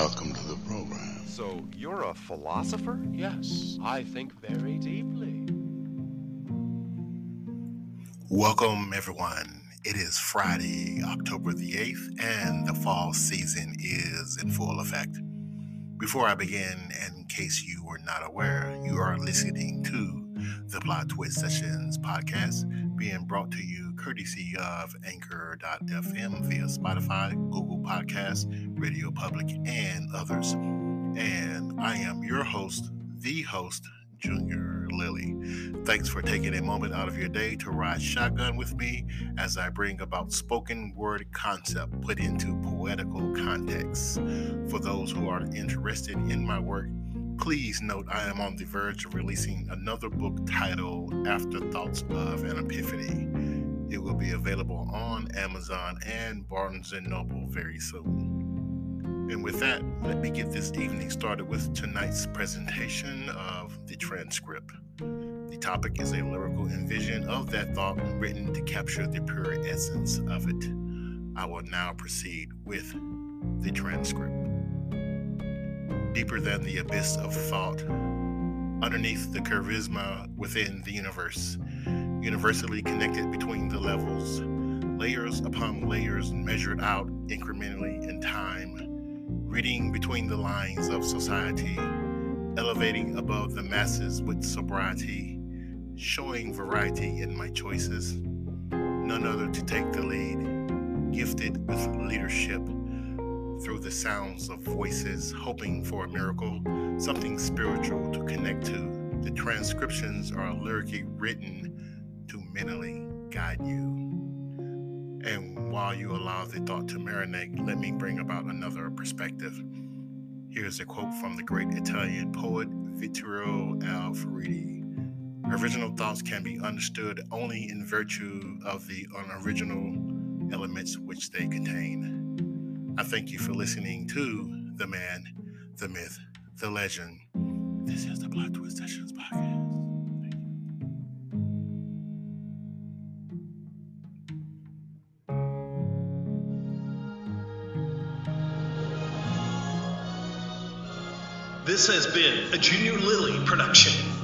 Welcome to the program. So, you're a philosopher? Yes, I think very deeply. Welcome, everyone. It is Friday, October the 8th, and the fall season is in full effect. Before I begin, in case you were not aware, you are listening to the Plot Twist Sessions podcast, being brought to you courtesy of Anchor.fm via Spotify, Google Podcasts, Radio Public, and others. And I am your host, Junior Lily. Thanks for taking a moment out of your day to ride shotgun with me as I bring about spoken word concept put into poetical context. For those who are interested in my work, please note I am on the verge of releasing another book titled Afterthoughts of an Epiphany. It will be available on Amazon and Barnes & Noble very soon. And with that, let me get this evening started with tonight's presentation of the transcript. The topic is a lyrical envision of that thought written to capture the pure essence of it. I will now proceed with the transcript. Deeper than the abyss of thought, underneath the charisma within the universe, universally connected between the levels, layers upon layers measured out incrementally in time, reading between the lines of society, elevating above the masses with sobriety, showing variety in my choices, none other to take the lead, gifted with leadership, through the sounds of voices hoping for a miracle, something spiritual to connect to. The transcriptions are lyrically written to mentally guide you. And while you allow the thought to marinate, let me bring about another perspective. Here's a quote from the great Italian poet Vittorio Alfieri. Original thoughts can be understood only in virtue of the unoriginal elements which they contain. I thank you for listening to The Man, The Myth, The Legend. This is the Plot Twist Sessions podcast. This has been a Junior Lily production.